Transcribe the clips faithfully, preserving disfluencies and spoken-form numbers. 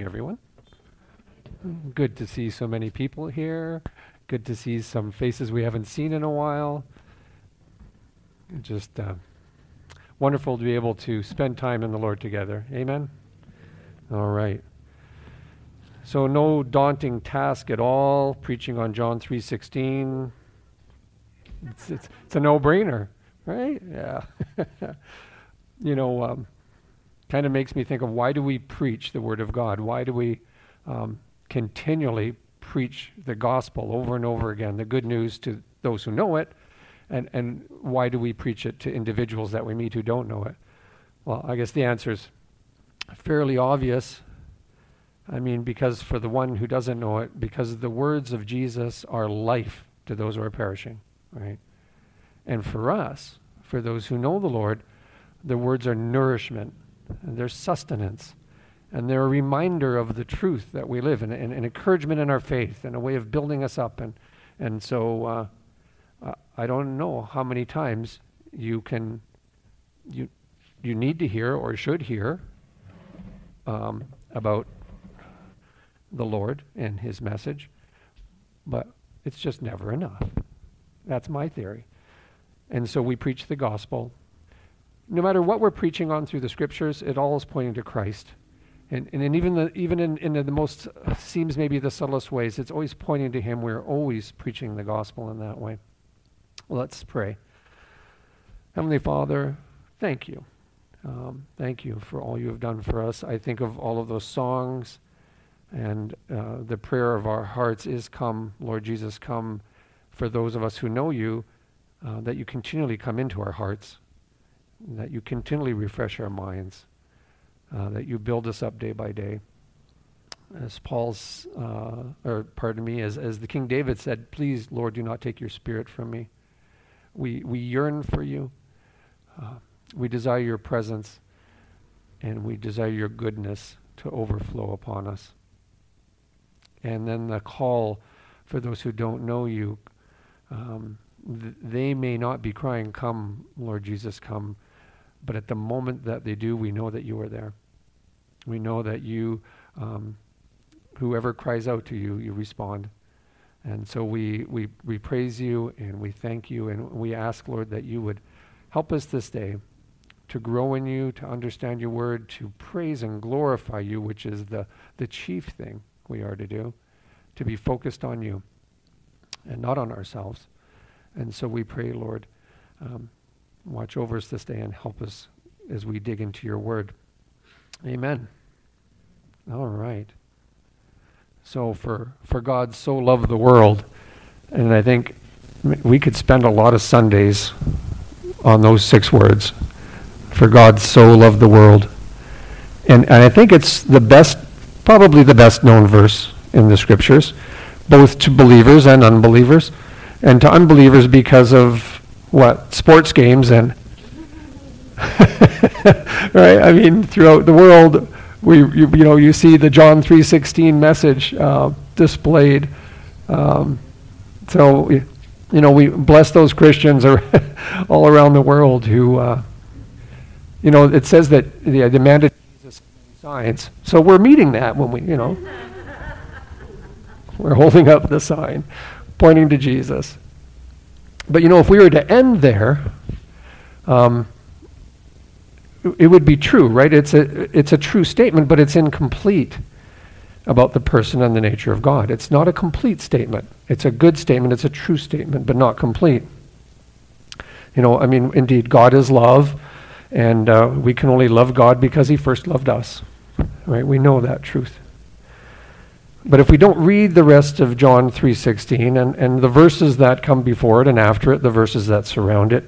Everyone. Good to see so many people here. Good to see some faces we haven't seen in a while. Just uh, wonderful to be able to spend time in the Lord together. Amen? All right. So no daunting task at all, preaching on John three sixteen. It's, it's, it's a no-brainer, right? Yeah. You know, um, kind of makes me think of, why do we preach the Word of God? Why do we um, continually preach the gospel over and over again, the good news to those who know it, and, and why do we preach it to individuals that we meet who don't know it? Well, I guess the answer is fairly obvious. I mean, because for the one who doesn't know it, because the words of Jesus are life to those who are perishing, right? And for us, for those who know the Lord, the words are nourishment. And their sustenance, and they're a reminder of the truth that we live in, and, and encouragement in our faith, and a way of building us up. And and so uh, uh, I don't know how many times you can, you you need to hear or should hear um, about the Lord and His message, but it's just never enough. That's my theory. And so we preach the gospel. No matter what we're preaching on through the Scriptures, it all is pointing to Christ. And and, and even the, even in, in the most, uh, seems maybe the subtlest ways, it's always pointing to Him. We're always preaching the gospel in that way. Let's pray. Heavenly Father, thank you. Um, thank you for all you have done for us. I think of all of those songs, and uh, the prayer of our hearts is, come, Lord Jesus, come, for those of us who know you, uh, that you continually come into our hearts, that you continually refresh our minds, uh, that you build us up day by day. As Paul's, uh, or pardon me, as, as the King David said, please, Lord, do not take your spirit from me. We we yearn for you. Uh, we desire your presence, and we desire your goodness to overflow upon us. And then the call for those who don't know you, um, th- they may not be crying, come, Lord Jesus, come. But at the moment that they do, we know that you are there. We know that you, um, whoever cries out to you, you respond. And so we, we, we praise you, and we thank you, and we ask, Lord, that you would help us this day to grow in you, to understand your word, to praise and glorify you, which is the, the chief thing we are to do, to be focused on you and not on ourselves. And so we pray, Lord, um, watch over us this day and help us as we dig into your word. Amen. All right. So for, for God so loved the world, and I think we could spend a lot of Sundays on those six words. For God so loved the world. And, and I think it's the best, probably the best known verse in the Scriptures, both to believers and unbelievers, and to unbelievers because of what? Sports games and right? I mean, throughout the world, we you, you know you see the John three sixteen message uh, displayed. Um, so you know we bless those Christians ar- all around the world who uh, you know it says that the demand of Jesus signs. So we're meeting that when we you know we're holding up the sign, pointing to Jesus. But you know, if we were to end there, um, it would be true, right? It's a it's a true statement, but it's incomplete about the person and the nature of God. It's not a complete statement. It's a good statement. It's a true statement, but not complete. You know, I mean, indeed, God is love, and uh, we can only love God because He first loved us, right? We know that truth. But if we don't read the rest of John three sixteen and, and the verses that come before it and after it, the verses that surround it,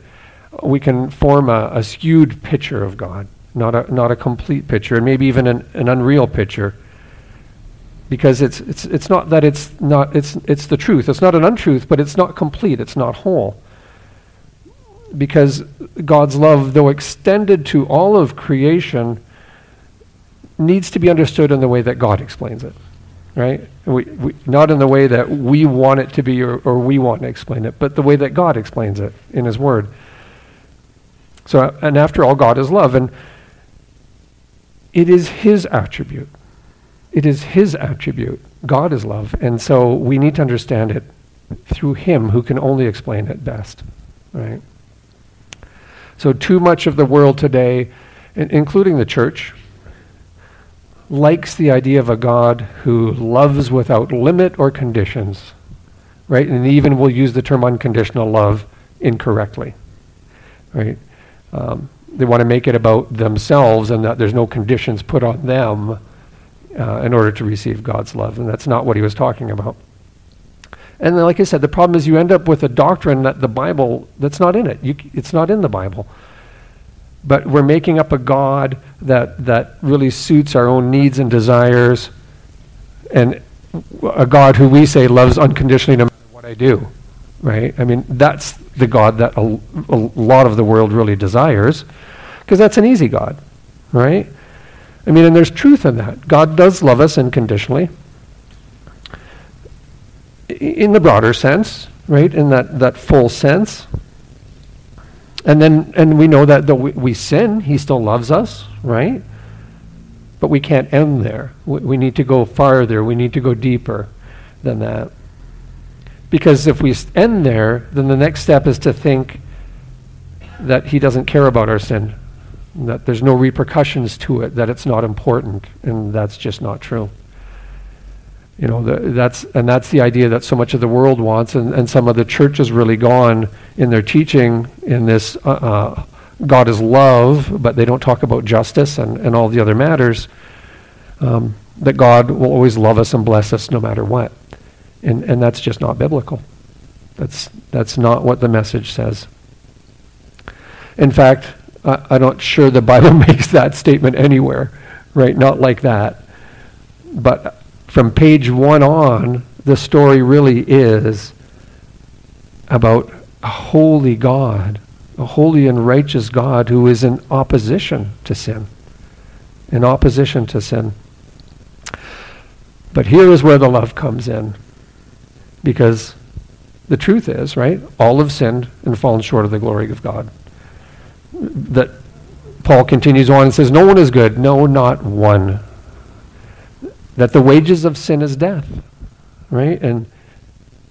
we can form a, a skewed picture of God, not a not a complete picture, and maybe even an, an unreal picture. Because it's it's it's not that it's not it's it's the truth. It's not an untruth, but it's not complete. It's not whole. Because God's love, though extended to all of creation, needs to be understood in the way that God explains it. Right? We, we, not in the way that we want it to be or, or we want to explain it, but the way that God explains it in His Word. So, and after all, God is love, and it is His attribute. It is his attribute. God is love. And so we need to understand it through him who can only explain it best, right? So too much of the world today, in- including the church, likes the idea of a God who loves without limit or conditions, right? And even we'll use the term unconditional love incorrectly, right? Um, they want to make it about themselves and that there's no conditions put on them uh, in order to receive God's love, and that's not what he was talking about. And then, like I said, the problem is you end up with a doctrine that the Bible, that's not in it. You, it's not in the Bible. But we're making up a God that that really suits our own needs and desires, and a God who we say loves unconditionally no matter what I do, right? I mean, that's the God that a, a lot of the world really desires, because that's an easy God, right? I mean, and there's truth in that. God does love us unconditionally, in the broader sense, right? In that, that full sense. And then, and we know that though we, we sin, he still loves us, right? But we can't end there. We, we need to go farther. We need to go deeper than that. Because if we end there, then the next step is to think that he doesn't care about our sin, that there's no repercussions to it, that it's not important, and that's just not true. You know, the, that's and that's the idea that so much of the world wants, and, and some of the church has really gone in their teaching in this uh, uh, God is love, but they don't talk about justice and, and all the other matters, um, that God will always love us and bless us no matter what. And and that's just not biblical. That's that's not what the message says. In fact, I, I'm not sure the Bible makes that statement anywhere, right? Not like that. But from page one on, the story really is about a holy God, a holy and righteous God who is in opposition to sin, in opposition to sin. But here is where the love comes in, because the truth is, right, all have sinned and fallen short of the glory of God. That Paul continues on and says, no one is good, no, not one. That the wages of sin is death, right? And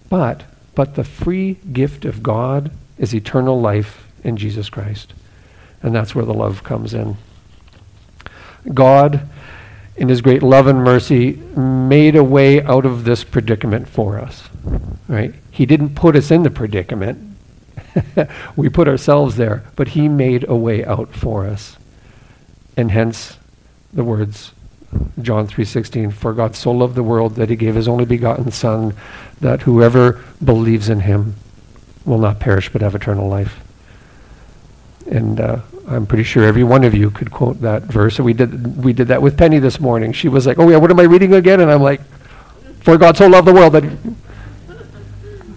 but but the free gift of God is eternal life in Jesus Christ. And that's where the love comes in. God, in his great love and mercy, made a way out of this predicament for us, right? He didn't put us in the predicament. We put ourselves there, but he made a way out for us. And hence the words, John three sixteen, for God so loved the world that he gave his only begotten Son, that whoever believes in him will not perish but have eternal life. And uh, I'm pretty sure every one of you could quote that verse. We did we did that with Penny this morning. She was like, oh yeah, what am I reading again? And I'm like, for God so loved the world that,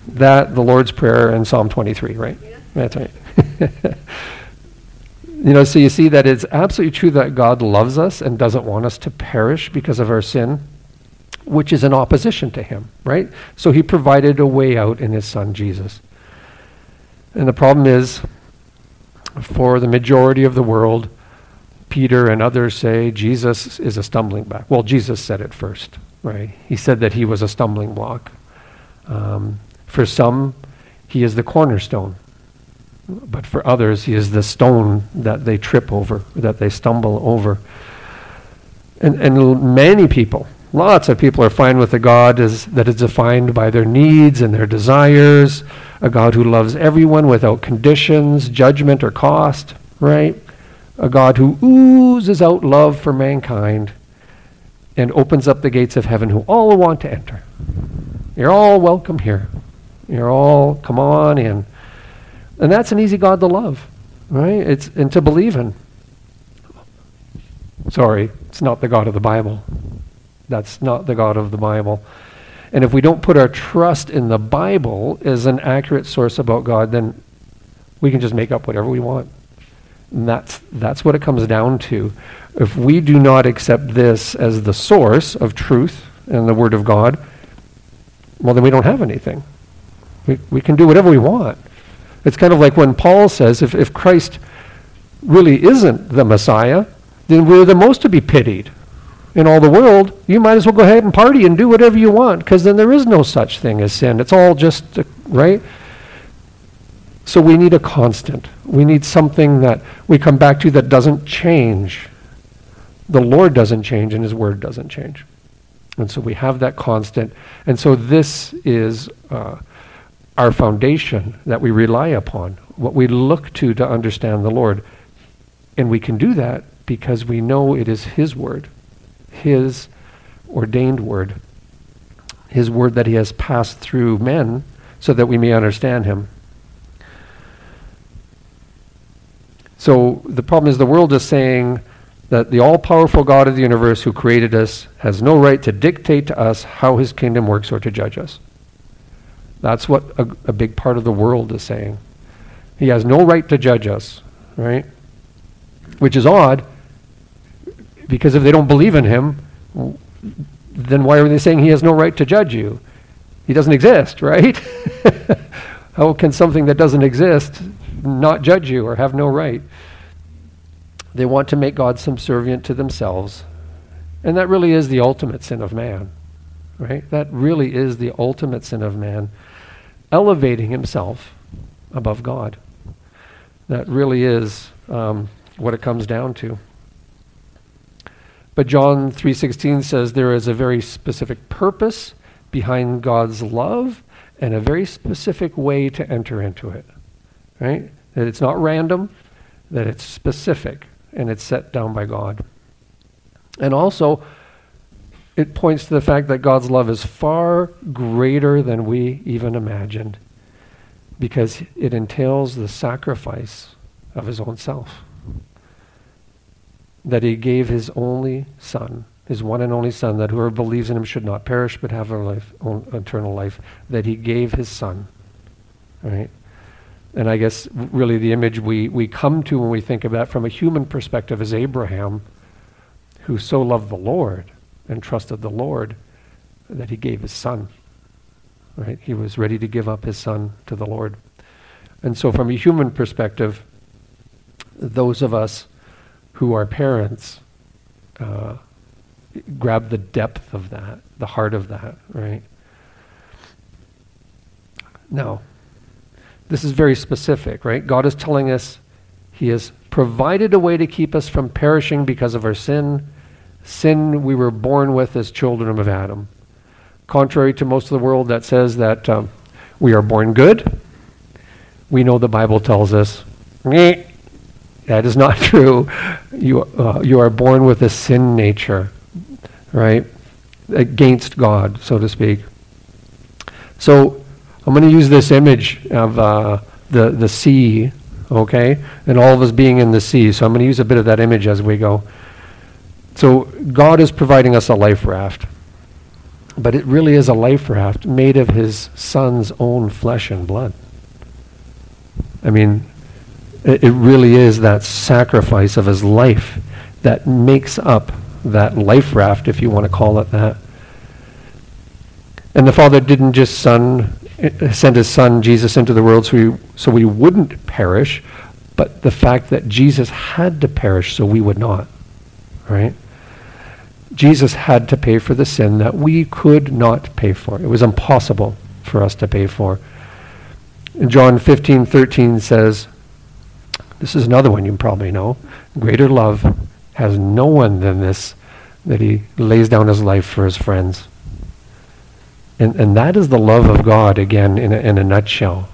that the Lord's Prayer and Psalm twenty-three, right? Yeah. That's right. You know, so you see that it's absolutely true that God loves us and doesn't want us to perish because of our sin, which is in opposition to him, right? So he provided a way out in his Son, Jesus. And the problem is, for the majority of the world, Peter and others say Jesus is a stumbling block. Well, Jesus said it first, right? He said that he was a stumbling block. Um, for some, he is the cornerstone. But for others, he is the stone that they trip over, that they stumble over. And and many people, lots of people are fine with a God is, that is defined by their needs and their desires, a God who loves everyone without conditions, judgment, or cost, right? A God who oozes out love for mankind and opens up the gates of heaven who all want to enter. You're all welcome here. You're all, come on in. And that's an easy God to love, right? It's and to believe in. Sorry, it's not the God of the Bible. That's not the God of the Bible. And if we don't put our trust in the Bible as an accurate source about God, then we can just make up whatever we want. And that's, that's what it comes down to. If we do not accept this as the source of truth and the Word of God, well, then we don't have anything. We, we can do whatever we want. It's kind of like when Paul says, if, if Christ really isn't the Messiah, then we're the most to be pitied. in all the world, you might as well go ahead and party and do whatever you want, because then there is no such thing as sin. It's all just, right? So we need a constant. We need something that we come back to that doesn't change. The Lord doesn't change and his word doesn't change. And so we have that constant. And so this is uh, our foundation that we rely upon, what we look to to understand the Lord. And we can do that because we know it is his word, his ordained word, his word that he has passed through men so that we may understand him. So the problem is the world is saying that the all-powerful God of the universe who created us has no right to dictate to us how his kingdom works or to judge us. That's what a, a big part of the world is saying. He has no right to judge us, right? Which is odd, because if they don't believe in him, then why are they saying he has no right to judge you? He doesn't exist, right? How can something that doesn't exist not judge you or have no right? They want to make God subservient to themselves. And that really is the ultimate sin of man, right? That really is the ultimate sin of man, elevating himself above God. That really is um, what it comes down to. But John three sixteen says there is a very specific purpose behind God's love and a very specific way to enter into it, right? That it's not random, that it's specific, and it's set down by God. And also, it points to the fact that God's love is far greater than we even imagined, because it entails the sacrifice of his own self, that he gave his only son, his one and only son, that whoever believes in him should not perish but have a life, own eternal life, that he gave his son, right? And I guess really the image we, we come to when we think of that from a human perspective is Abraham, who so loved the Lord and trusted the Lord that he gave his son, right? He was ready to give up his son to the Lord. And so from a human perspective, those of us who are parents uh, grab the depth of that, the heart of that, right? Now, this is very specific, right? God is telling us he has provided a way to keep us from perishing because of our sin, sin we were born with as children of Adam. Contrary to most of the world that says that um, we are born good, we know the Bible tells us, meh, that is not true. You, uh, you are born with a sin nature, right? Against God, so to speak. So I'm going to use this image of uh, the, the sea, okay? And all of us being in the sea. So I'm going to use a bit of that image as we go. So God is providing us a life raft. But it really is a life raft made of his son's own flesh and blood. I mean, it really is that sacrifice of his life that makes up that life raft, if you want to call it that. And the Father didn't just son, send his son, Jesus, into the world so we, so we wouldn't perish, but the fact that Jesus had to perish so we would not, right? Jesus had to pay for the sin that we could not pay for. It was impossible for us to pay for. And John fifteen thirteen says, this is another one you probably know. Greater love has no one than this, that he lays down his life for his friends. And and that is the love of God, again, in a, in a nutshell,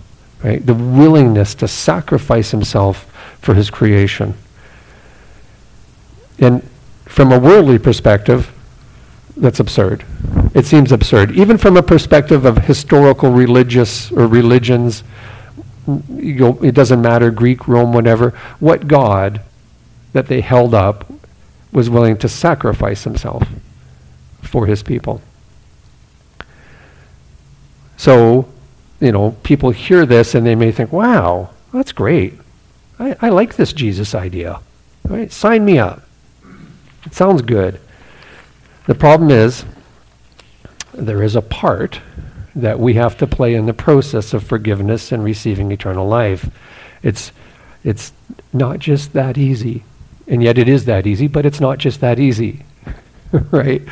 right? The willingness to sacrifice himself for his creation. And from a worldly perspective, that's absurd. It seems absurd. Even from a perspective of historical religious or religions, you go, it doesn't matter, Greek, Rome, whatever, what God that they held up was willing to sacrifice himself for his people. So, you know, people hear this and they may think, wow, that's great. I, I like this Jesus idea. Right? Sign me up. It sounds good. The problem is there is a part that we have to play in the process of forgiveness and receiving eternal life. It's it's not just that easy. And yet it is that easy, but it's not just that easy, right?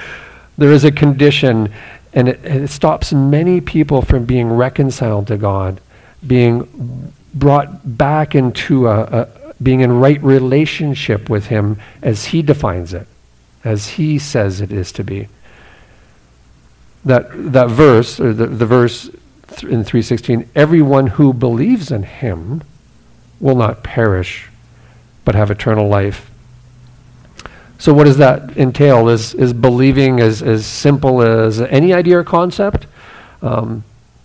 There is a condition, and it, and it stops many people from being reconciled to God, being brought back into a, a being in right relationship with him as he defines it, as he says it is to be. That that verse, or the, the verse th- in three sixteen, everyone who believes in him will not perish, but have eternal life. So what does that entail? Is is believing as, as simple as any idea or concept? Um,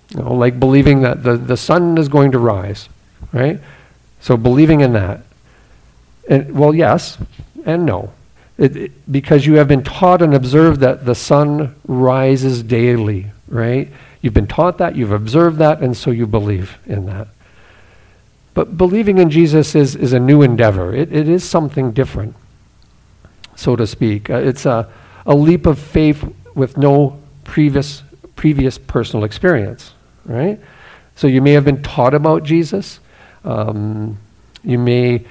you know, like believing that the, the sun is going to rise, right? So believing in that. And, well, yes and no. It, it, because you have been taught and observed that the sun rises daily, right? You've been taught that, you've observed that, and so you believe in that. But believing in Jesus is, is a new endeavor. It, it is something different, so to speak. Uh, it's a, a leap of faith with no previous previous personal experience, right? So you may have been taught about Jesus. Um, you may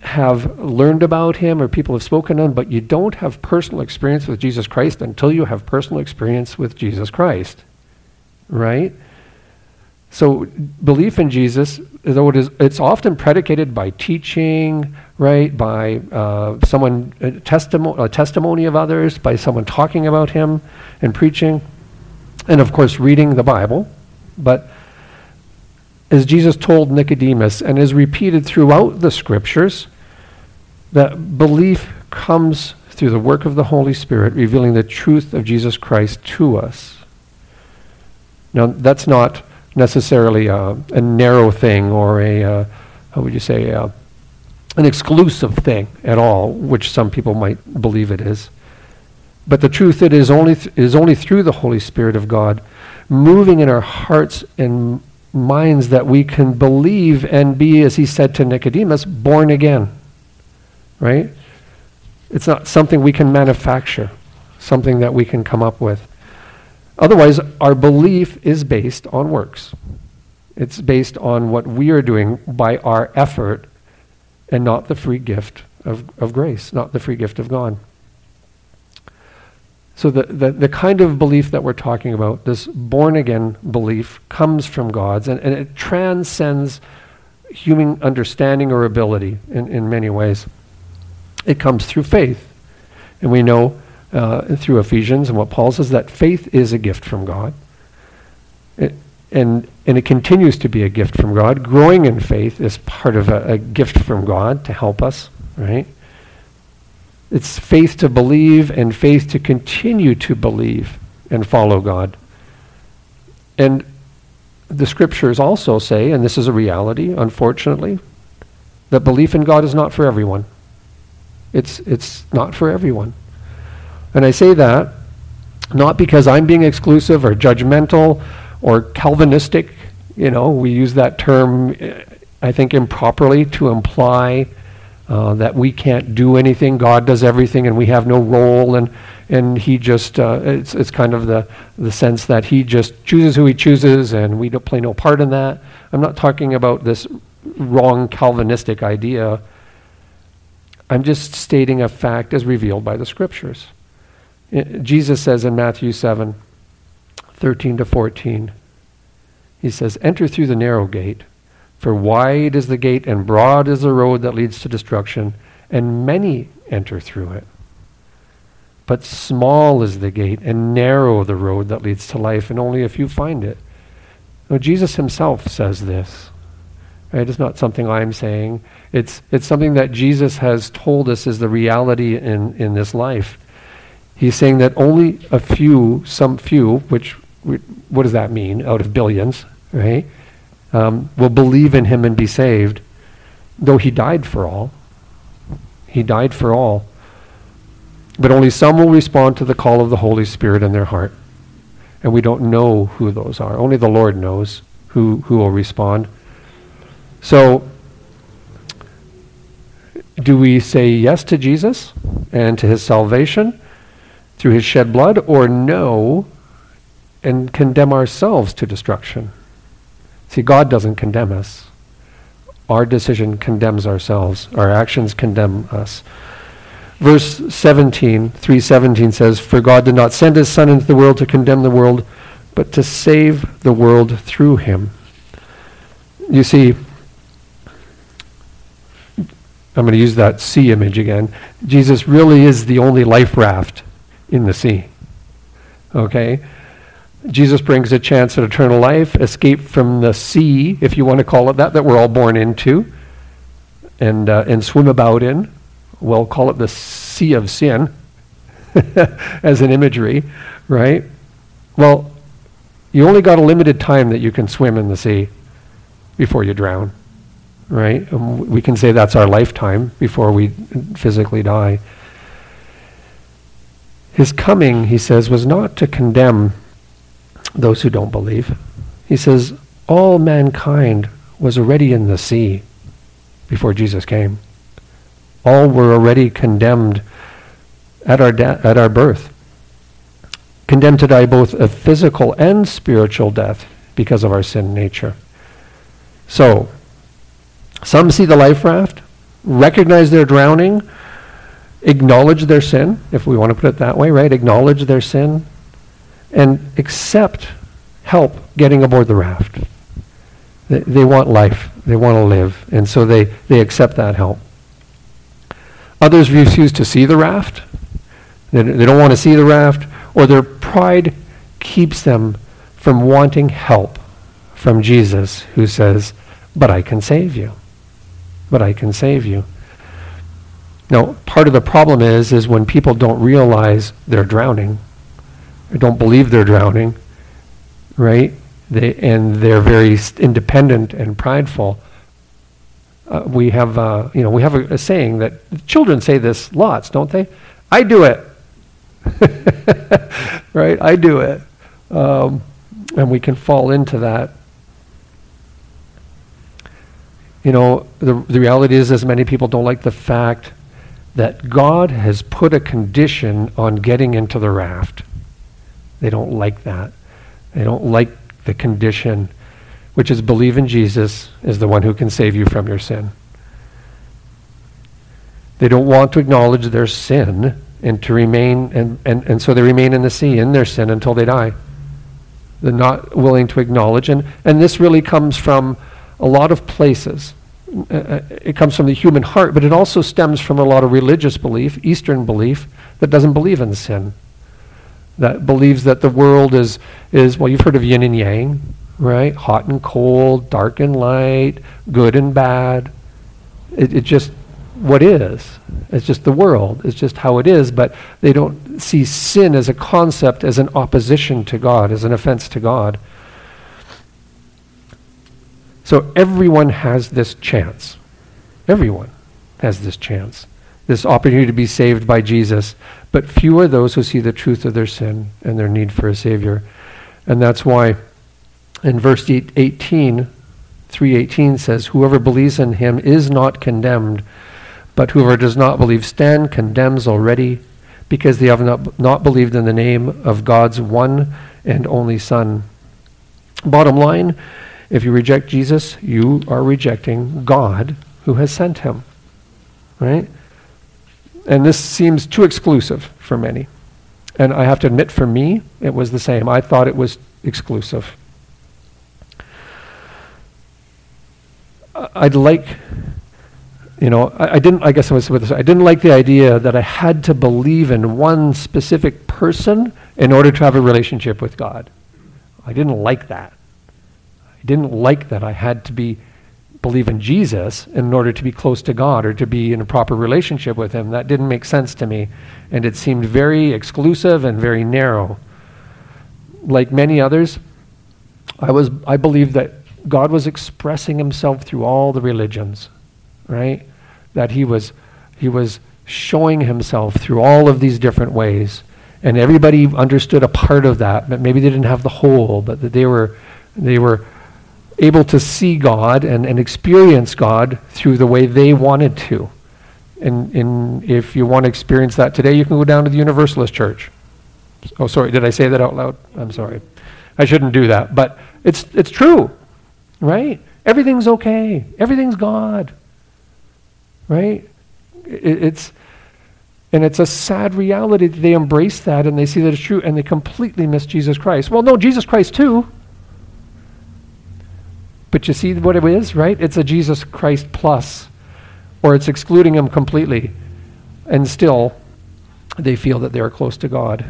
have learned about him, or people have spoken on, but you don't have personal experience with Jesus Christ until you have personal experience with Jesus Christ, right? So belief in Jesus, though it is, it's often predicated by teaching, right? By uh, someone a testimo- a testimony of others, by someone talking about him and preaching, and of course reading the Bible. But as Jesus told Nicodemus, and is repeated throughout the scriptures, that belief comes through the work of the Holy Spirit, revealing the truth of Jesus Christ to us. Now, that's not necessarily a, a narrow thing, or a, uh, how would you say, uh, an exclusive thing at all, which some people might believe it is. But the truth it is only th- is only through the Holy Spirit of God moving in our hearts and minds that we can believe and be, as he said to Nicodemus, born again, right? It's not something we can manufacture, something that we can come up with. Otherwise, our belief is based on works. It's based on what we are doing by our effort, and not the free gift of, of grace, not the free gift of God. So the, the, the kind of belief that we're talking about, this born-again belief, comes from God's, and, and it transcends human understanding or ability in, in many ways. It comes through faith, and we know Uh, through Ephesians and what Paul says, that faith is a gift from God. It, and and it continues to be a gift from God. Growing in faith is part of a, a gift from God to help us, right? It's faith to believe and faith to continue to believe and follow God. And the scriptures also say, and this is a reality, unfortunately, that belief in God is not for everyone. It's it's not for everyone. And I say that not because I'm being exclusive or judgmental or Calvinistic. You know, we use that term, I think, improperly to imply uh, that we can't do anything. God does everything, and we have no role. And and he just uh, it's it's kind of the the sense that he just chooses who he chooses, and we don't play no part in that. I'm not talking about this wrong Calvinistic idea. I'm just stating a fact as revealed by the scriptures. Jesus says in Matthew seven, thirteen to fourteen, he says, "Enter through the narrow gate, for wide is the gate and broad is the road that leads to destruction, and many enter through it. But small is the gate and narrow the road that leads to life, and only a few find it." Now, Jesus himself says this. Right? It's not something I'm saying. It's it's something that Jesus has told us is the reality in, in this life. He's saying that only a few, some few, which, what does that mean, out of billions, right, um, will believe in him and be saved, though he died for all. He died for all. But only some will respond to the call of the Holy Spirit in their heart. And we don't know who those are. Only the Lord knows who, who will respond. So, do we say yes to Jesus and to his salvation through his shed blood, or no, and condemn ourselves to destruction? See, God doesn't condemn us. Our decision condemns ourselves. Our actions condemn us. Verse seventeen, three seventeen says, "For God did not send his Son into the world to condemn the world, but to save the world through him." You see, I'm going to use that sea image again. Jesus really is the only life raft in the sea. Okay? Jesus brings a chance at eternal life, escape from the sea, if you want to call it that, that we're all born into and uh, and swim about in. We'll call it the sea of sin as an imagery, right? Well, you only got a limited time that you can swim in the sea before you drown, right? And we can say that's our lifetime before we physically die. His coming, he says, was not to condemn those who don't believe. He says, all mankind was already in the sea before Jesus came. All were already condemned at our de- at our birth. Condemned to die both a physical and spiritual death because of our sin nature. So, some see the life raft, recognize their drowning, acknowledge their sin, if we want to put it that way, right? Acknowledge their sin, and accept help getting aboard the raft. They, they want life. They want to live. And so they, they accept that help. Others refuse to see the raft. They, they don't want to see the raft, or their pride keeps them from wanting help from Jesus, who says, but I can save you. But I can save you. Now, part of the problem is, is when people don't realize they're drowning, or don't believe they're drowning, right? They, and they're very independent and prideful. Uh, we have, uh, you know, we have a, a saying that children say this lots, don't they? I do it, right? I do it, um, and we can fall into that. You know, the the reality is, as many people don't like the fact that God has put a condition on getting into the raft. They don't like that. They don't like the condition, which is believe in Jesus as the one who can save you from your sin. They don't want to acknowledge their sin and to remain, and, and, and so they remain in the sea in their sin until they die. They're not willing to acknowledge, and, and this really comes from a lot of places. Uh, it comes from the human heart, but it also stems from a lot of religious belief, Eastern belief, that doesn't believe in sin, that believes that the world is, is well, you've heard of yin and yang, right? Hot and cold, dark and light, good and bad. It, it just what is. It's just the world. It's just how it is. But they don't see sin as a concept, as an opposition to God, as an offense to God. So everyone has this chance. Everyone has this chance, this opportunity to be saved by Jesus. But few are those who see the truth of their sin and their need for a Savior. And that's why in verse eighteen, three eighteen says, whoever believes in him is not condemned, but whoever does not believe stand condemns already, because they have not, not believed in the name of God's one and only Son. Bottom line, if you reject Jesus, you are rejecting God who has sent him, right? And this seems too exclusive for many. And I have to admit, for me, it was the same. I thought it was exclusive. I'd like, you know, I, I didn't, I guess I was with this, I didn't like the idea that I had to believe in one specific person in order to have a relationship with God. I didn't like that. I didn't like that I had to be, believe in Jesus in order to be close to God or to be in a proper relationship with him. That didn't make sense to me. And it seemed very exclusive and very narrow. Like many others, I was, I believed that God was expressing himself through all the religions, right? That he was he was showing himself through all of these different ways. And everybody understood a part of that, but maybe they didn't have the whole, but that they were they were able to see God and, and experience God through the way they wanted to. And, and if you want to experience that today, you can go down to the Universalist Church. Oh, sorry, did I say that out loud? I'm sorry. I shouldn't do that, but it's it's true. Right? Everything's okay. Everything's God. Right? It, it's And it's a sad reality that they embrace that and they see that it's true and they completely miss Jesus Christ. Well, no, Jesus Christ too. But you see what it is, right? It's a Jesus Christ plus, or it's excluding him completely. And still, they feel that they are close to God.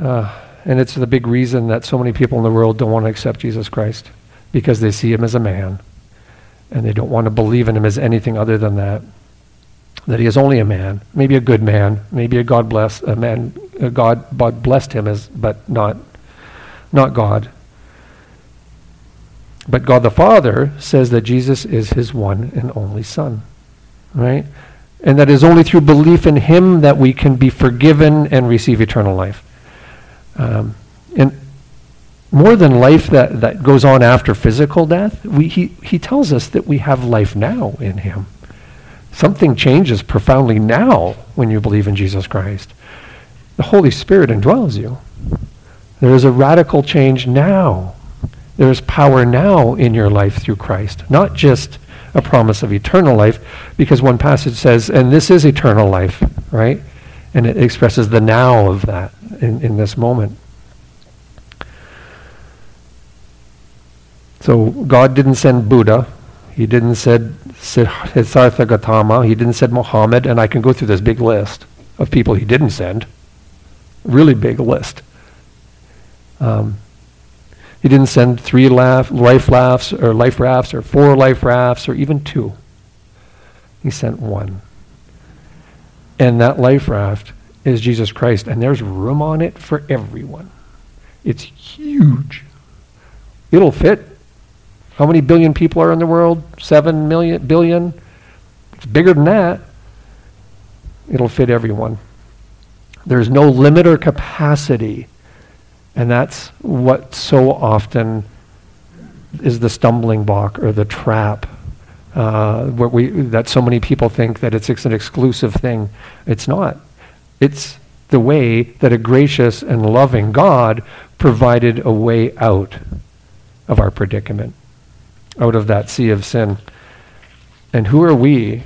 Uh, and it's the big reason that so many people in the world don't want to accept Jesus Christ, because they see him as a man. And they don't want to believe in him as anything other than that. That he is only a man, maybe a good man, maybe a God bless a man. A God, God blessed him as, but not, not God. But God the Father says that Jesus is his one and only Son, right? And that is only through belief in him that we can be forgiven and receive eternal life. Um, and. More than life that, that goes on after physical death, we, he, he tells us that we have life now in him. Something changes profoundly now when you believe in Jesus Christ. The Holy Spirit indwells you. There is a radical change now. There is power now in your life through Christ, not just a promise of eternal life, because one passage says, and this is eternal life, right? And it expresses the now of that in, in this moment. So God didn't send Buddha, he didn't send Siddhartha Gautama, he didn't send Muhammad, and I can go through this big list of people he didn't send. Really big list. Um, he didn't send three laugh, life rafts or life rafts or four life rafts or even two. He sent one. And that life raft is Jesus Christ, and there's room on it for everyone. It's huge. It'll fit. How many billion people are in the world? Seven million, billion? It's bigger than that. It'll fit everyone. There's no limit or capacity. And that's what so often is the stumbling block or the trap. Uh, what we that so many people think that it's, it's an exclusive thing. It's not. It's the way that a gracious and loving God provided a way out of our predicament, out of that sea of sin. And who are we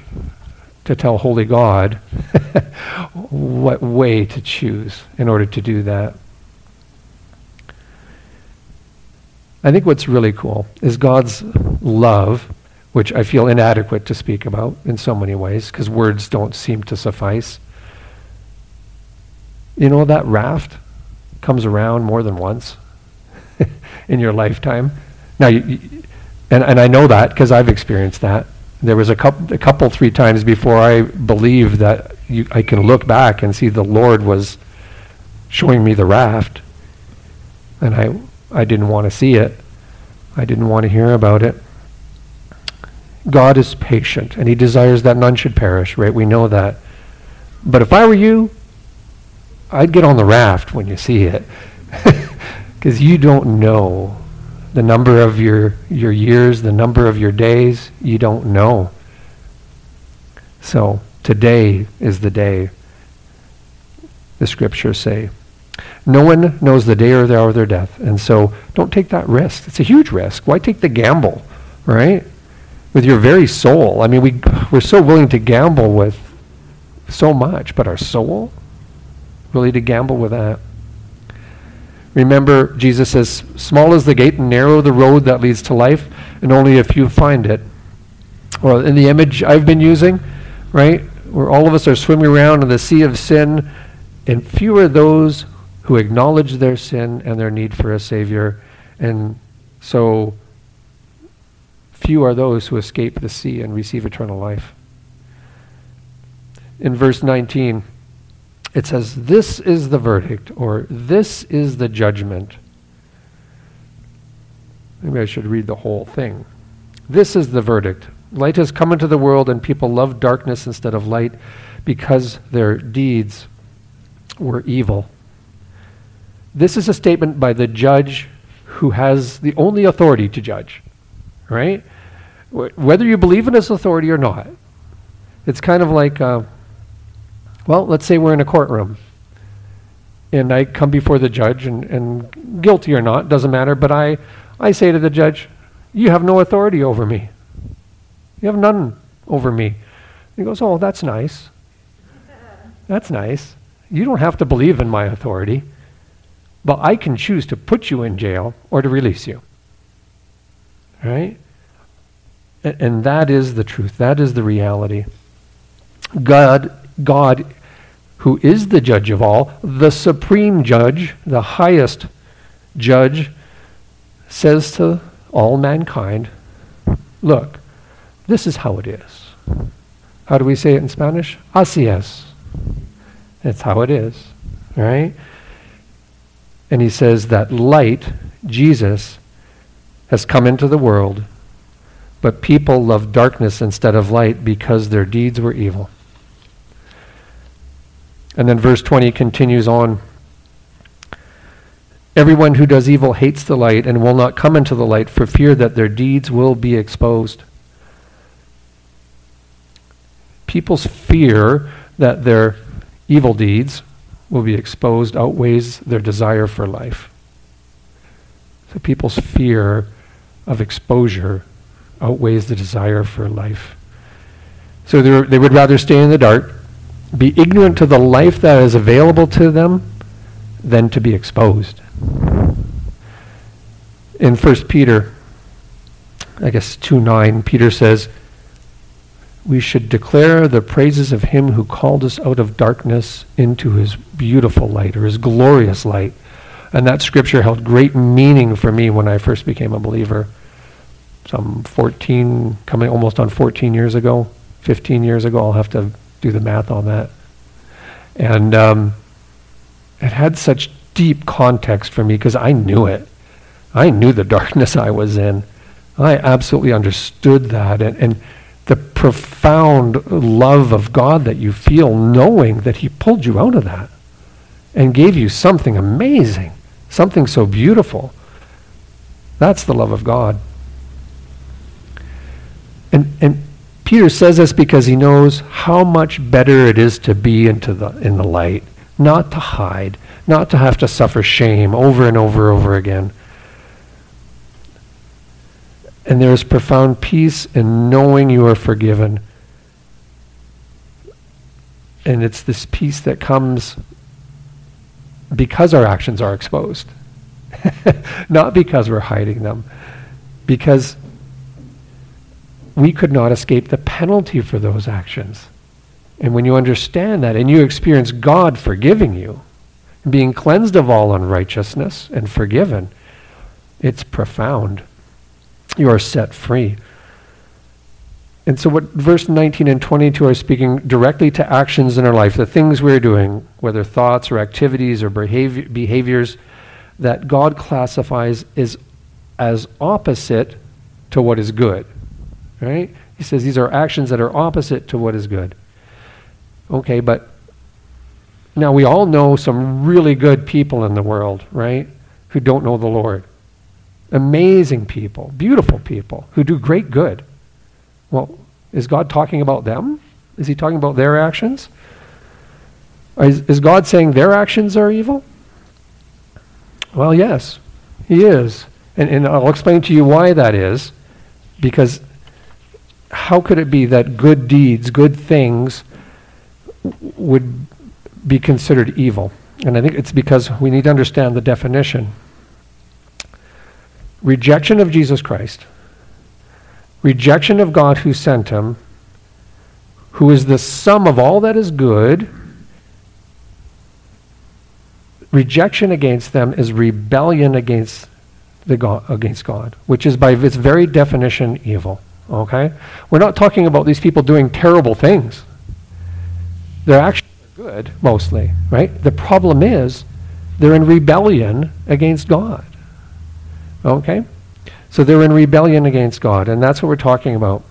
to tell holy God what way to choose in order to do that? I think what's really cool is God's love, which I feel inadequate to speak about in so many ways because words don't seem to suffice. You know, that raft comes around more than once in your lifetime. Now, you, you And and I know that because I've experienced that. There was a couple, a couple, three times before I believed that you, I can look back and see the Lord was showing me the raft, and I I didn't want to see it. I didn't want to hear about it. God is patient, and he desires that none should perish, right? We know that. But if I were you, I'd get on the raft when you see it, because you don't know the number of your, your years, the number of your days, you don't know. So today is the day, the scriptures say. No one knows the day or the hour of their death, and so don't take that risk. It's a huge risk. Why take the gamble, right? With your very soul. I mean, we, we're so willing to gamble with so much, but our soul? Really to gamble with that? Remember, Jesus says, small is the gate and narrow the road that leads to life, and only a few find it. Well, in the image I've been using, right, where all of us are swimming around in the sea of sin, and few are those who acknowledge their sin and their need for a Savior, and so few are those who escape the sea and receive eternal life. In verse nineteen, it says, this is the verdict, or this is the judgment. Maybe I should read the whole thing. This is the verdict. Light has come into the world, and people love darkness instead of light because their deeds were evil. This is a statement by the judge who has the only authority to judge, right? Whether you believe in his authority or not. It's kind of like... Uh, Well, let's say we're in a courtroom and I come before the judge and, and guilty or not, doesn't matter, but I, I say to the judge, you have no authority over me. You have none over me. And he goes, oh, that's nice. That's nice. You don't have to believe in my authority, but I can choose to put you in jail or to release you. Right? And, and that is the truth. That is the reality. God, God, who is the judge of all, the supreme judge, the highest judge, says to all mankind, look, this is how it is. How do we say it in Spanish? Así es. It's how it is, right? And he says that light, Jesus, has come into the world, but people love darkness instead of light because their deeds were evil. And then verse twenty continues on. Everyone who does evil hates the light and will not come into the light for fear that their deeds will be exposed. People's fear that their evil deeds will be exposed outweighs their desire for life. So people's fear of exposure outweighs the desire for life. So they would rather stay in the dark, be ignorant to the life that is available to them, than to be exposed. In First Peter, I guess two nine, Peter says, we should declare the praises of him who called us out of darkness into his beautiful light, or his glorious light. And that scripture held great meaning for me when I first became a believer, some fourteen, coming almost on fourteen years ago, fifteen years ago. I'll have to do the math on that. And um, it had such deep context for me because I knew it. I knew the darkness I was in. I absolutely understood that. And, and the profound love of God that you feel knowing that he pulled you out of that and gave you something amazing, something so beautiful. That's the love of God. And and Peter says this because he knows how much better it is to be into the in the light, not to hide, not to have to suffer shame over and over over again. And there is profound peace in knowing you are forgiven. And it's this peace that comes because our actions are exposed. Not because we're hiding them. Because we could not escape the penalty for those actions. And when you understand that and you experience God forgiving you, being cleansed of all unrighteousness and forgiven, it's profound. You are set free. And so what verse nineteen and twenty-two are speaking directly to actions in our life, the things we're doing, whether thoughts or activities or behavior, behaviors that God classifies is as opposite to what is good, right? He says these are actions that are opposite to what is good. Okay, but now we all know some really good people in the world, right, who don't know the Lord. Amazing people, beautiful people who do great good. Well, is God talking about them? Is he talking about their actions? Is, is God saying their actions are evil? Well, yes, he is. And, and I'll explain to you why that is. Because how could it be that good deeds, good things w- would be considered evil? And I think it's because we need to understand the definition. Rejection of Jesus Christ, rejection of God who sent him, who is the sum of all that is good, rejection against them is rebellion against the God, against God, which is by its very definition evil. Okay? We're not talking about these people doing terrible things. They're actually good, mostly, right? The problem is they're in rebellion against God. Okay? So they're in rebellion against God, and that's what we're talking about.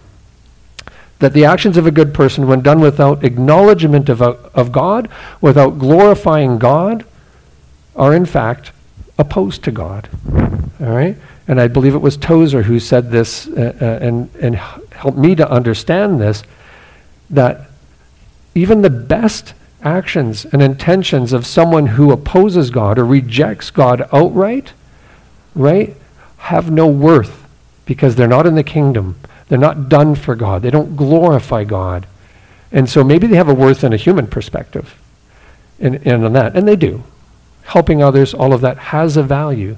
That the actions of a good person, when done without acknowledgement of, of God, without glorifying God, are in fact opposed to God. All right? And I believe it was Tozer who said this uh, uh, and, and helped me to understand this, that even the best actions and intentions of someone who opposes God or rejects God outright, right, have no worth because they're not in the kingdom. They're not done for God. They don't glorify God. And so maybe they have a worth in a human perspective and, and on that. And they do. Helping others, all of that has a value.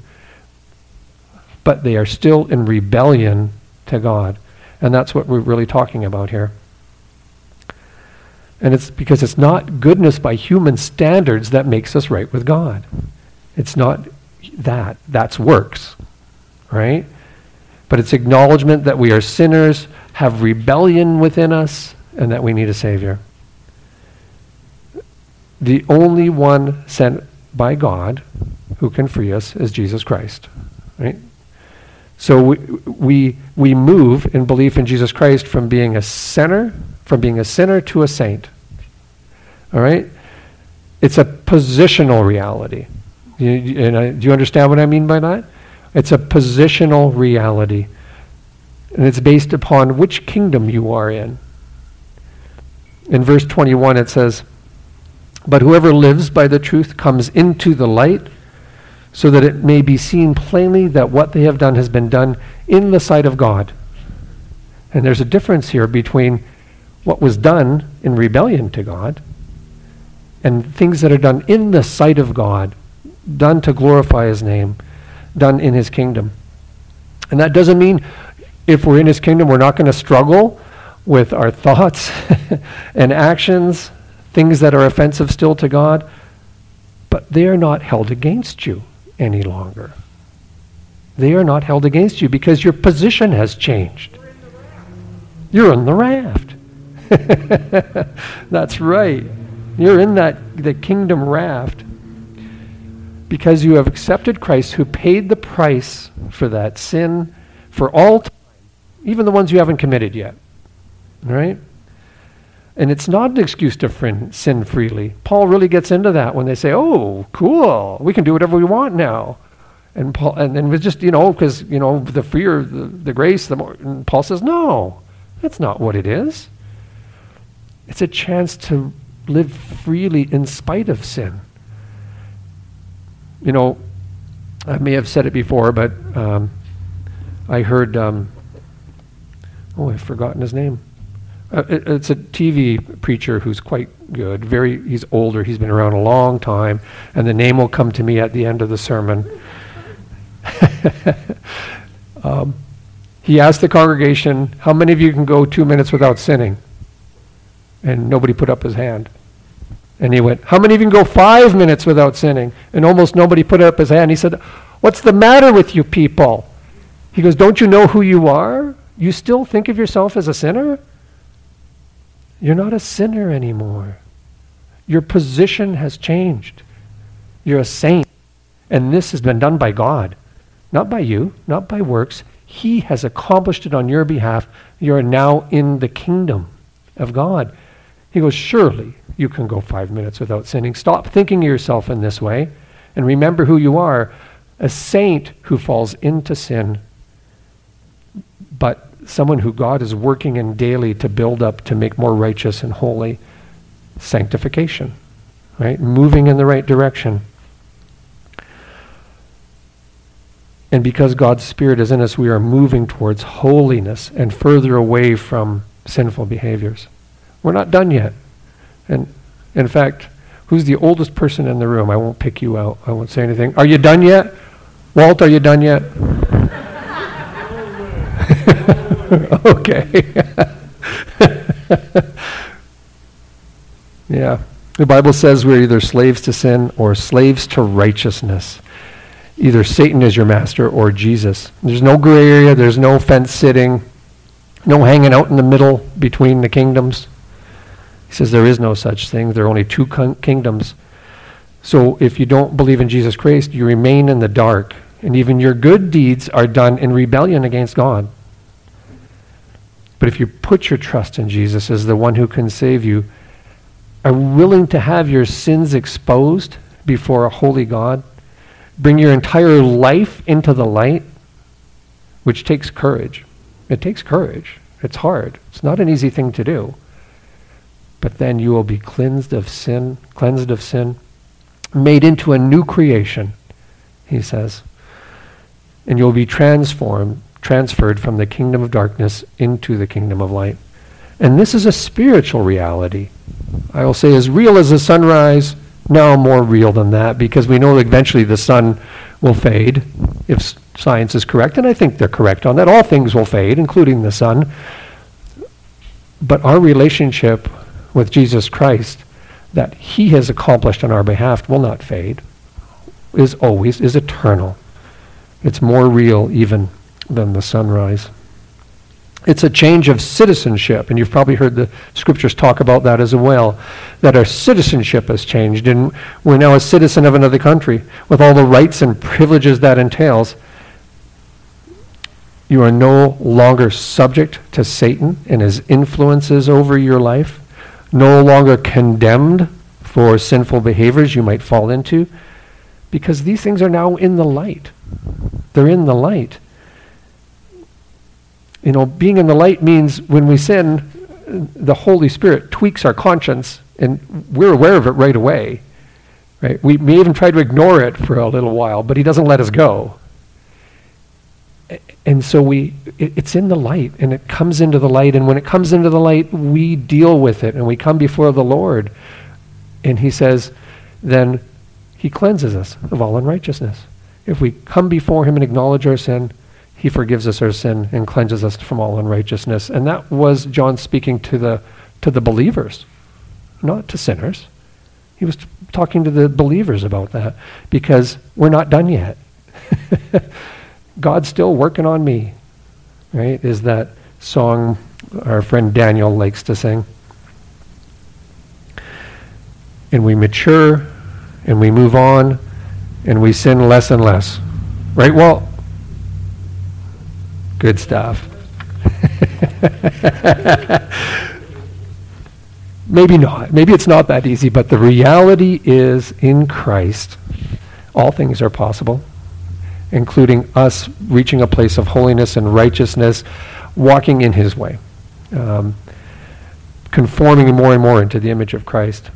But they are still in rebellion to God. And that's what we're really talking about here. And it's because it's not goodness by human standards that makes us right with God. It's not that. That's works, right? But it's acknowledgement that we are sinners, have rebellion within us, and that we need a Savior. The only one sent by God who can free us is Jesus Christ, right? So we we we move in belief in Jesus Christ from being a sinner, from being a sinner to a saint. All right? It's a positional reality. You, and I, do you understand what I mean by that? It's a positional reality. And it's based upon which kingdom you are in. In verse twenty-one it says, "But whoever lives by the truth comes into the light, so that it may be seen plainly that what they have done has been done in the sight of God." And there's a difference here between what was done in rebellion to God and things that are done in the sight of God, done to glorify his name, done in his kingdom. And that doesn't mean if we're in his kingdom we're not going to struggle with our thoughts and actions, things that are offensive still to God, but they are not held against you any longer. They are not held against you because your position has changed. You're in the raft. That's right. You're in that the kingdom raft because you have accepted Christ who paid the price for that sin for all time, even the ones you haven't committed yet. Right? And it's not an excuse to frin- sin freely. Paul really gets into that when they say, "Oh, cool, we can do whatever we want now." And Paul, and then was just, you know, because, you know, the freer, the, the grace, the more. And Paul says, "No, that's not what it is. It's a chance to live freely in spite of sin." You know, I may have said it before, but um, I heard. Um, oh, I've forgotten his name. Uh, it, it's a T V preacher who's quite good. Very, he's older. He's been around a long time, and the name will come to me at the end of the sermon. um, he asked the congregation, "How many of you can go two minutes without sinning?" And nobody put up his hand. And he went, "How many of you can go five minutes without sinning?" And almost nobody put up his hand. He said, "What's the matter with you people?" He goes, "Don't you know who you are? You still think of yourself as a sinner? You're not a sinner anymore. Your position has changed. You're a saint. And this has been done by God. Not by you, not by works. He has accomplished it on your behalf. You're now in the kingdom of God." He goes, "Surely you can go five minutes without sinning. Stop thinking of yourself in this way and remember who you are, a saint who falls into sin, but someone who God is working in daily to build up, to make more righteous and holy, sanctification," right? Moving in the right direction. And because God's Spirit is in us, we are moving towards holiness and further away from sinful behaviors. We're not done yet. And in fact, who's the oldest person in the room? I won't pick you out. I won't say anything. Are you done yet? Walt, are you done yet? Okay. Yeah. The Bible says we're either slaves to sin or slaves to righteousness. Either Satan is your master or Jesus. There's no gray area. There's no fence sitting. No hanging out in the middle between the kingdoms. He says there is no such thing. There are only two con- kingdoms. So if you don't believe in Jesus Christ, you remain in the dark. And even your good deeds are done in rebellion against God. But if you put your trust in Jesus as the one who can save you, are willing to have your sins exposed before a holy God, bring your entire life into the light, which takes courage. It takes courage. It's hard. It's not an easy thing to do. But then you will be cleansed of sin, cleansed of sin, made into a new creation, he says. And you'll be transformed transferred from the kingdom of darkness into the kingdom of light. And this is a spiritual reality. I will say as real as the sunrise, now more real than that, because we know that eventually the sun will fade, if science is correct, and I think they're correct on that. All things will fade, including the sun. But our relationship with Jesus Christ that he has accomplished on our behalf will not fade, is always, is eternal. It's more real even than the sunrise. It's a change of citizenship, and you've probably heard the scriptures talk about that as well, that our citizenship has changed, and we're now a citizen of another country with all the rights and privileges that entails. You are no longer subject to Satan and his influences over your life, no longer condemned for sinful behaviors you might fall into, because these things are now in the light. They're in the light. You know, being in the light means when we sin, the Holy Spirit tweaks our conscience, and we're aware of it right away. Right? We may even try to ignore it for a little while, but he doesn't let us go. And so we, it, it's in the light, and it comes into the light, and when it comes into the light, we deal with it, and we come before the Lord. And he says, then he cleanses us of all unrighteousness. If we come before him and acknowledge our sin, he forgives us our sin and cleanses us from all unrighteousness. And that was John speaking to the to the believers, not to sinners. He was t- talking to the believers about that, because we're not done yet. God's still working on me, right? Is that song our friend Daniel likes to sing. And we mature, and we move on, and we sin less and less. Right, Walt? Good stuff. Maybe not. Maybe it's not that easy, but the reality is in Christ, all things are possible, including us reaching a place of holiness and righteousness, walking in his way, um, conforming more and more into the image of Christ.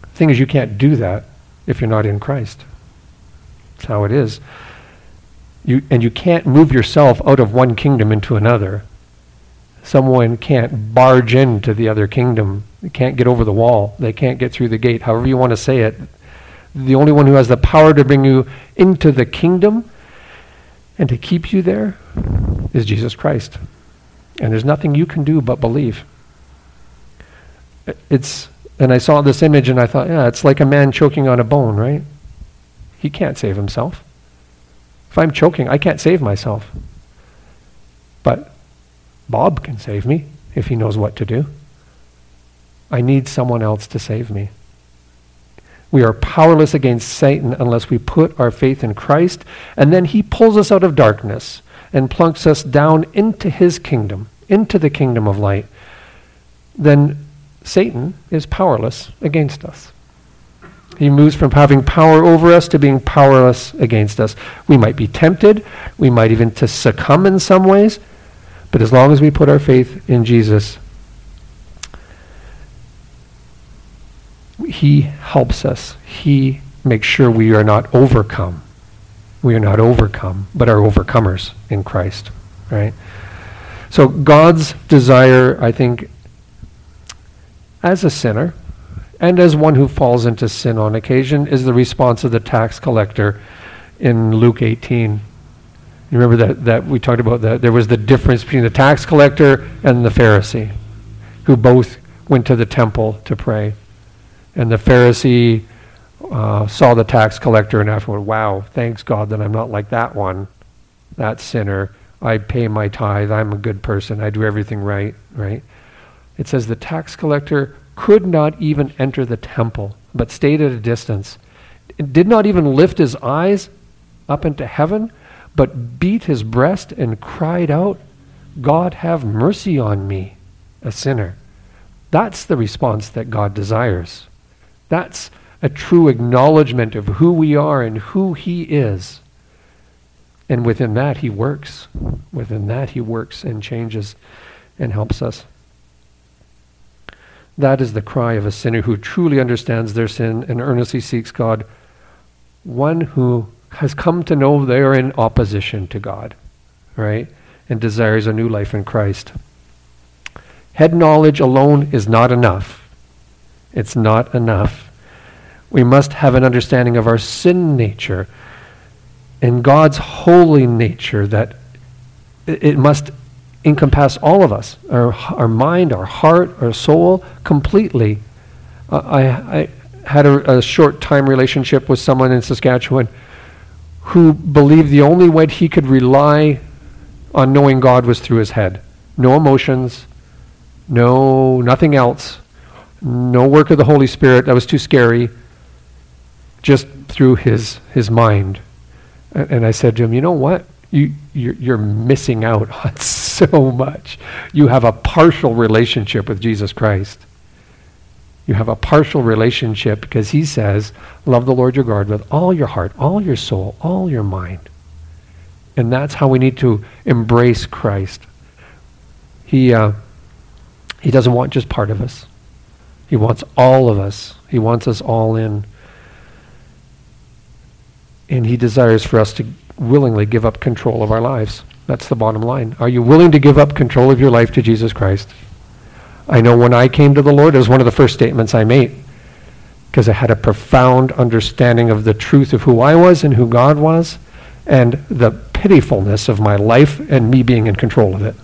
The thing is, you can't do that if you're not in Christ. That's how it is. You, and you can't move yourself out of one kingdom into another. Someone can't barge into the other kingdom. They can't get over the wall. They can't get through the gate, however you want to say it. The only one who has the power to bring you into the kingdom and to keep you there is Jesus Christ. And there's nothing you can do but believe. It's, and I saw this image and I thought, yeah, it's like a man choking on a bone, right? He can't save himself. If I'm choking, I can't save myself. But Bob can save me if he knows what to do. I need someone else to save me. We are powerless against Satan unless we put our faith in Christ, and then he pulls us out of darkness and plunks us down into his kingdom, into the kingdom of light. Then Satan is powerless against us. He moves from having power over us to being powerless against us. We might be tempted. We might even to succumb in some ways. But as long as we put our faith in Jesus, he helps us. He makes sure we are not overcome. We are not overcome, but are overcomers in Christ, right? So God's desire, I think, as a sinner, and as one who falls into sin on occasion, is the response of the tax collector in Luke eighteen. You remember that, that we talked about that there was the difference between the tax collector and the Pharisee, who both went to the temple to pray. And the Pharisee uh, saw the tax collector and afterward, wow, thanks God that I'm not like that one, that sinner. I pay my tithe, I'm a good person, I do everything right, right? It says the tax collector could not even enter the temple, but stayed at a distance. It did not even lift his eyes up into heaven, but beat his breast and cried out, God have mercy on me, a sinner. That's the response that God desires. That's a true acknowledgement of who we are and who he is. And within that he works. Within that he works and changes and helps us. That is the cry of a sinner who truly understands their sin and earnestly seeks God, one who has come to know they are in opposition to God. right? And desires a new life in Christ. Head knowledge alone is not enough. It's not enough. We must have an understanding of our sin nature and God's holy nature, that it must encompass all of us, our, our mind, our heart, our soul, completely. Uh, I, I had a, a short-time relationship with someone in Saskatchewan who believed the only way he could rely on knowing God was through his head. No emotions, no nothing else, no work of the Holy Spirit. That was too scary. Just through his his mind. And, and I said to him, you know what? You you're, you're missing out on so much. You have a partial relationship with Jesus Christ. You have a partial relationship because he says, love the Lord your God with all your heart, all your soul, all your mind. And that's how we need to embrace Christ. He uh, he doesn't want just part of us. He wants all of us. He wants us all in. And he desires for us to willingly give up control of our lives. That's the bottom line. Are you willing to give up control of your life to Jesus Christ? I know when I came to the Lord, it was one of the first statements I made, because I had a profound understanding of the truth of who I was and who God was, and the pitifulness of my life and me being in control of it.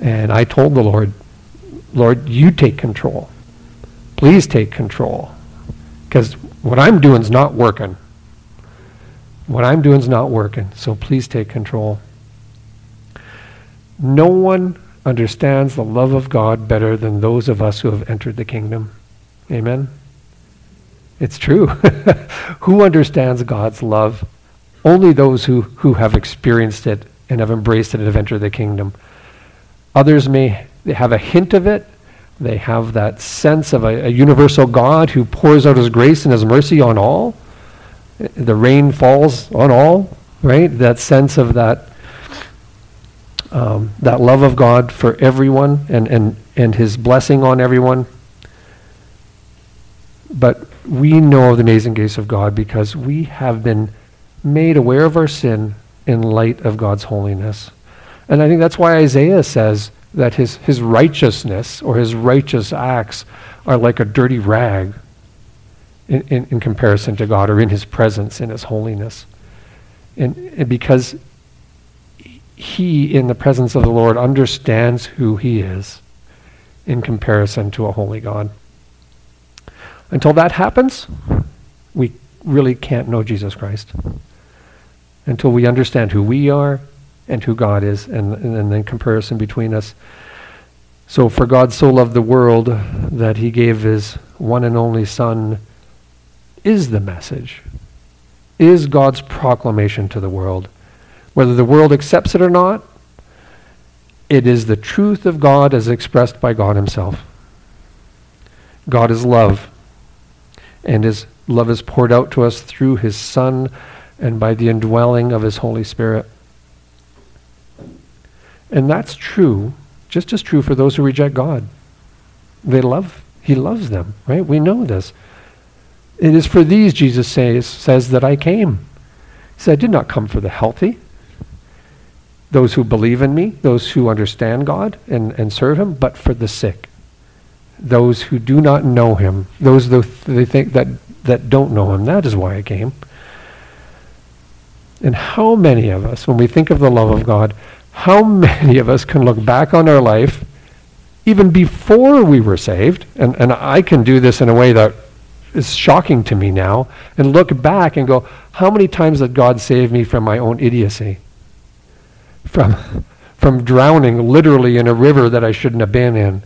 And I told the Lord, Lord, you take control. Please take control, because what I'm doing is not working. What I'm doing is not working, so please take control. No one understands the love of God better than those of us who have entered the kingdom. Amen? It's true. Who understands God's love? Only those who, who have experienced it and have embraced it and have entered the kingdom. Others may they have a hint of it. They have that sense of a, a universal God who pours out his grace and his mercy on all. The rain falls on all, right? That sense of that um, that love of God for everyone and, and, and his blessing on everyone. But we know of the amazing grace of God because we have been made aware of our sin in light of God's holiness. And I think that's why Isaiah says that his, his righteousness or his righteous acts are like a dirty rag. In, in, in comparison to God, or in his presence, in his holiness. And, and because he, in the presence of the Lord, understands who he is in comparison to a holy God. Until that happens, we really can't know Jesus Christ. Until we understand who we are and who God is, and, and, and then comparison between us. So, for God so loved the world that he gave his one and only Son, is the message, is God's proclamation to the world. Whether the world accepts it or not, it is the truth of God as expressed by God himself. God is love, and his love is poured out to us through his Son and by the indwelling of his Holy Spirit. And that's true, just as true for those who reject God. They love, he loves them, right? We know this. It is for these, Jesus says, says that I came. He said, I did not come for the healthy, those who believe in me, those who understand God and, and serve him, but for the sick, those who do not know him, those th- they think that, that don't know him. That is why I came. And how many of us, when we think of the love of God, how many of us can look back on our life even before we were saved? And, and I can do this in a way that is shocking to me now, and look back and go, how many times did God save me from my own idiocy? From from drowning literally in a river that I shouldn't have been in,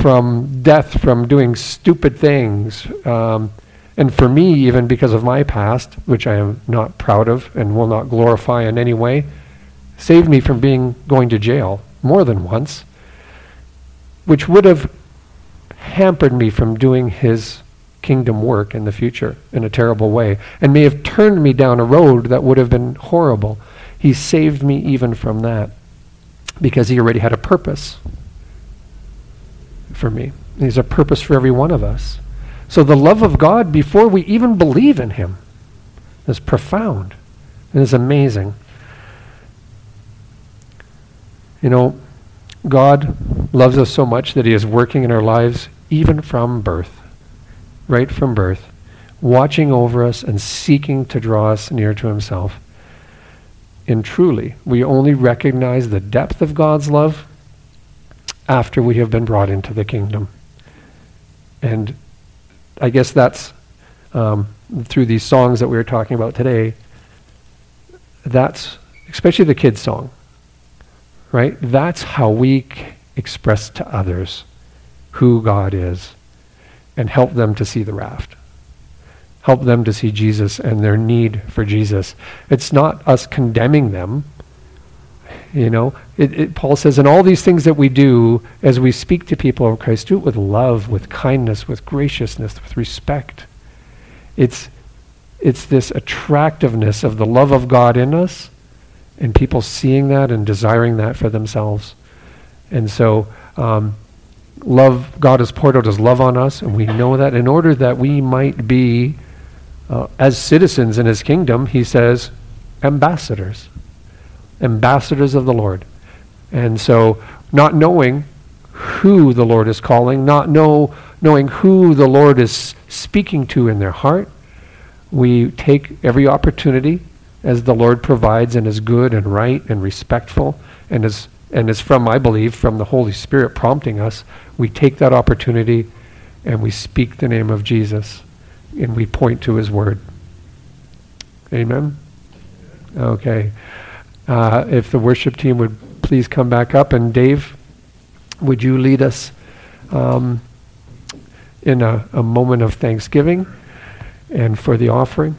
from death, from doing stupid things. Um, and for me, even because of my past, which I am not proud of and will not glorify in any way, saved me from being going to jail more than once, which would have hampered me from doing his kingdom work in the future in a terrible way, and may have turned me down a road that would have been horrible. He saved me even from that because he already had a purpose for me. There's a purpose for every one of us. So the love of God before we even believe in him is profound and is amazing. You know, God loves us so much that he is working in our lives even from birth, right from birth, watching over us and seeking to draw us near to himself. And truly, we only recognize the depth of God's love after we have been brought into the kingdom. And I guess that's, um, through these songs that we were talking about today, that's, especially the kids' song, right? That's how we c- express to others who God is and help them to see the raft. Help them to see Jesus and their need for Jesus. It's not us condemning them. You know, it, it, Paul says, in all these things that we do, as we speak to people of Christ, do it with love, with kindness, with graciousness, with respect. It's, it's this attractiveness of the love of God in us and people seeing that and desiring that for themselves. And so, um, love, God has poured out his love on us, and we know that in order that we might be Uh, as citizens in his kingdom, he says, ambassadors, ambassadors of the Lord. And so not knowing who the Lord is calling, not know, knowing who the Lord is speaking to in their heart, we take every opportunity as the Lord provides and is good and right and respectful and is, and is from, I believe, from the Holy Spirit prompting us, we take that opportunity and we speak the name of Jesus. And we point to his word. Amen? Okay. Uh, if the worship team would please come back up. And Dave, would you lead us um, in a, a moment of thanksgiving and for the offering?